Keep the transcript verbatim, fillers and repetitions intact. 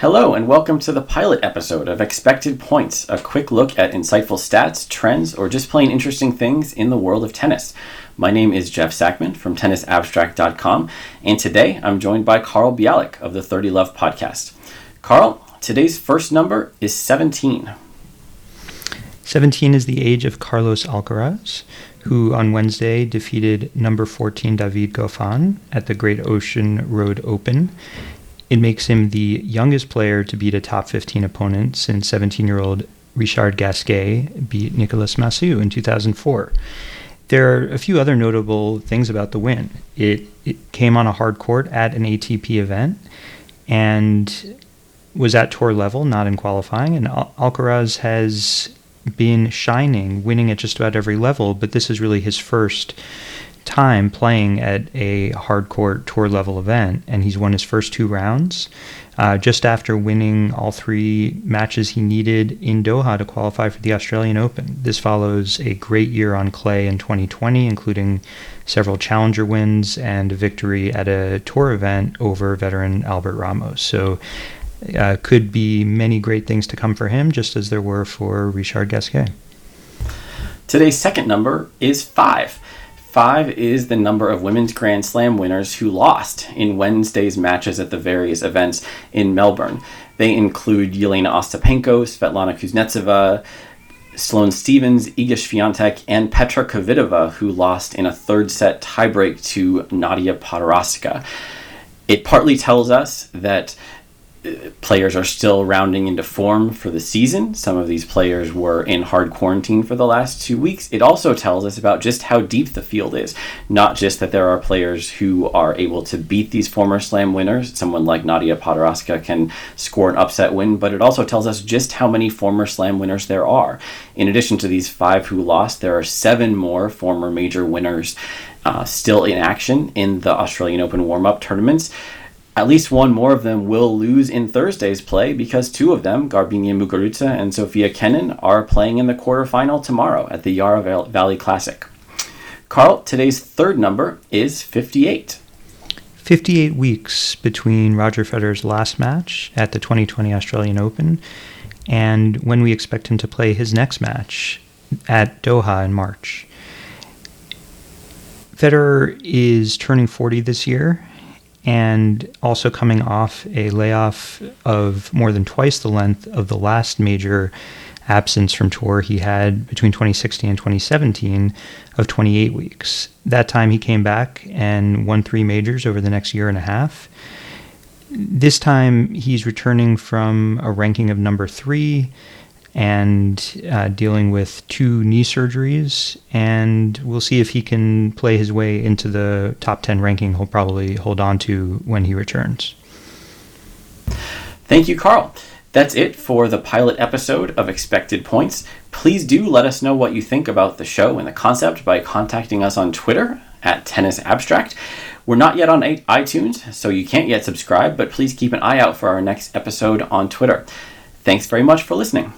Hello and welcome to the pilot episode of Expected Points, a quick look at insightful stats, trends, or just plain interesting things in the world of tennis. My name is Jeff Sackman from tennis abstract dot com, and today I'm joined by Carl Bialik of the thirty Love Podcast. Carl, today's first number is seventeen. seventeen is the age of Carlos Alcaraz, who on Wednesday defeated number fourteen David Goffin at the Great Ocean Road Open. It makes him the youngest player to beat a top fifteen opponent since seventeen-year-old Richard Gasquet beat Nicolas Massu in two thousand four. There are a few other notable things about the win. It, it came on a hard court at an A T P event and was at tour level, not in qualifying. And Al- Alcaraz has been shining, winning at just about every level, but this is really his first time playing at a hardcourt tour level event, and he's won his first two rounds uh, just after winning all three matches he needed in Doha to qualify for the Australian Open. This follows a great year on clay in twenty twenty, including several challenger wins and a victory at a tour event over veteran Albert Ramos. So uh, could be many great things to come for him, just as there were for Richard Gasquet. Today's second number is five. Five is the number of women's Grand Slam winners who lost in Wednesday's matches at the various events in Melbourne. They include Yelena Ostapenko, Svetlana Kuznetsova, Sloane Stevens, Iga Swiatek, and Petra Kvitova, who lost in a third-set tiebreak to Nadia Podoroska. It partly tells us that players are still rounding into form for the season. Some of these players were in hard quarantine for the last two weeks. It also tells us about just how deep the field is, not just that there are players who are able to beat these former Slam winners. Someone like Nadia Podoroska can score an upset win, but it also tells us just how many former Slam winners there are. In addition to these five who lost, there are seven more former major winners uh, still in action in the Australian Open warm-up tournaments. At least one more of them will lose in Thursday's play because two of them, Garbiñe Muguruza and Sofia Kenin, are playing in the quarterfinal tomorrow at the Yarra Valley Classic. Carl, today's third number is fifty-eight. fifty-eight weeks between Roger Federer's last match at the twenty twenty Australian Open and when we expect him to play his next match at Doha in March. Federer is turning forty this year, and also coming off a layoff of more than twice the length of the last major absence from tour he had between twenty sixteen and twenty seventeen of twenty-eight weeks. That time he came back and won three majors over the next year and a half. This time he's returning from a ranking of number three and uh, dealing with two knee surgeries, and we'll see if he can play his way into the top ten ranking he'll probably hold on to when he returns. Thank you, Carl. That's it for the pilot episode of Expected Points. Please do let us know what you think about the show and the concept by contacting us on Twitter at Tennis Abstract. We're not yet on iTunes, so you can't yet subscribe, but please keep an eye out for our next episode on Twitter. Thanks very much for listening.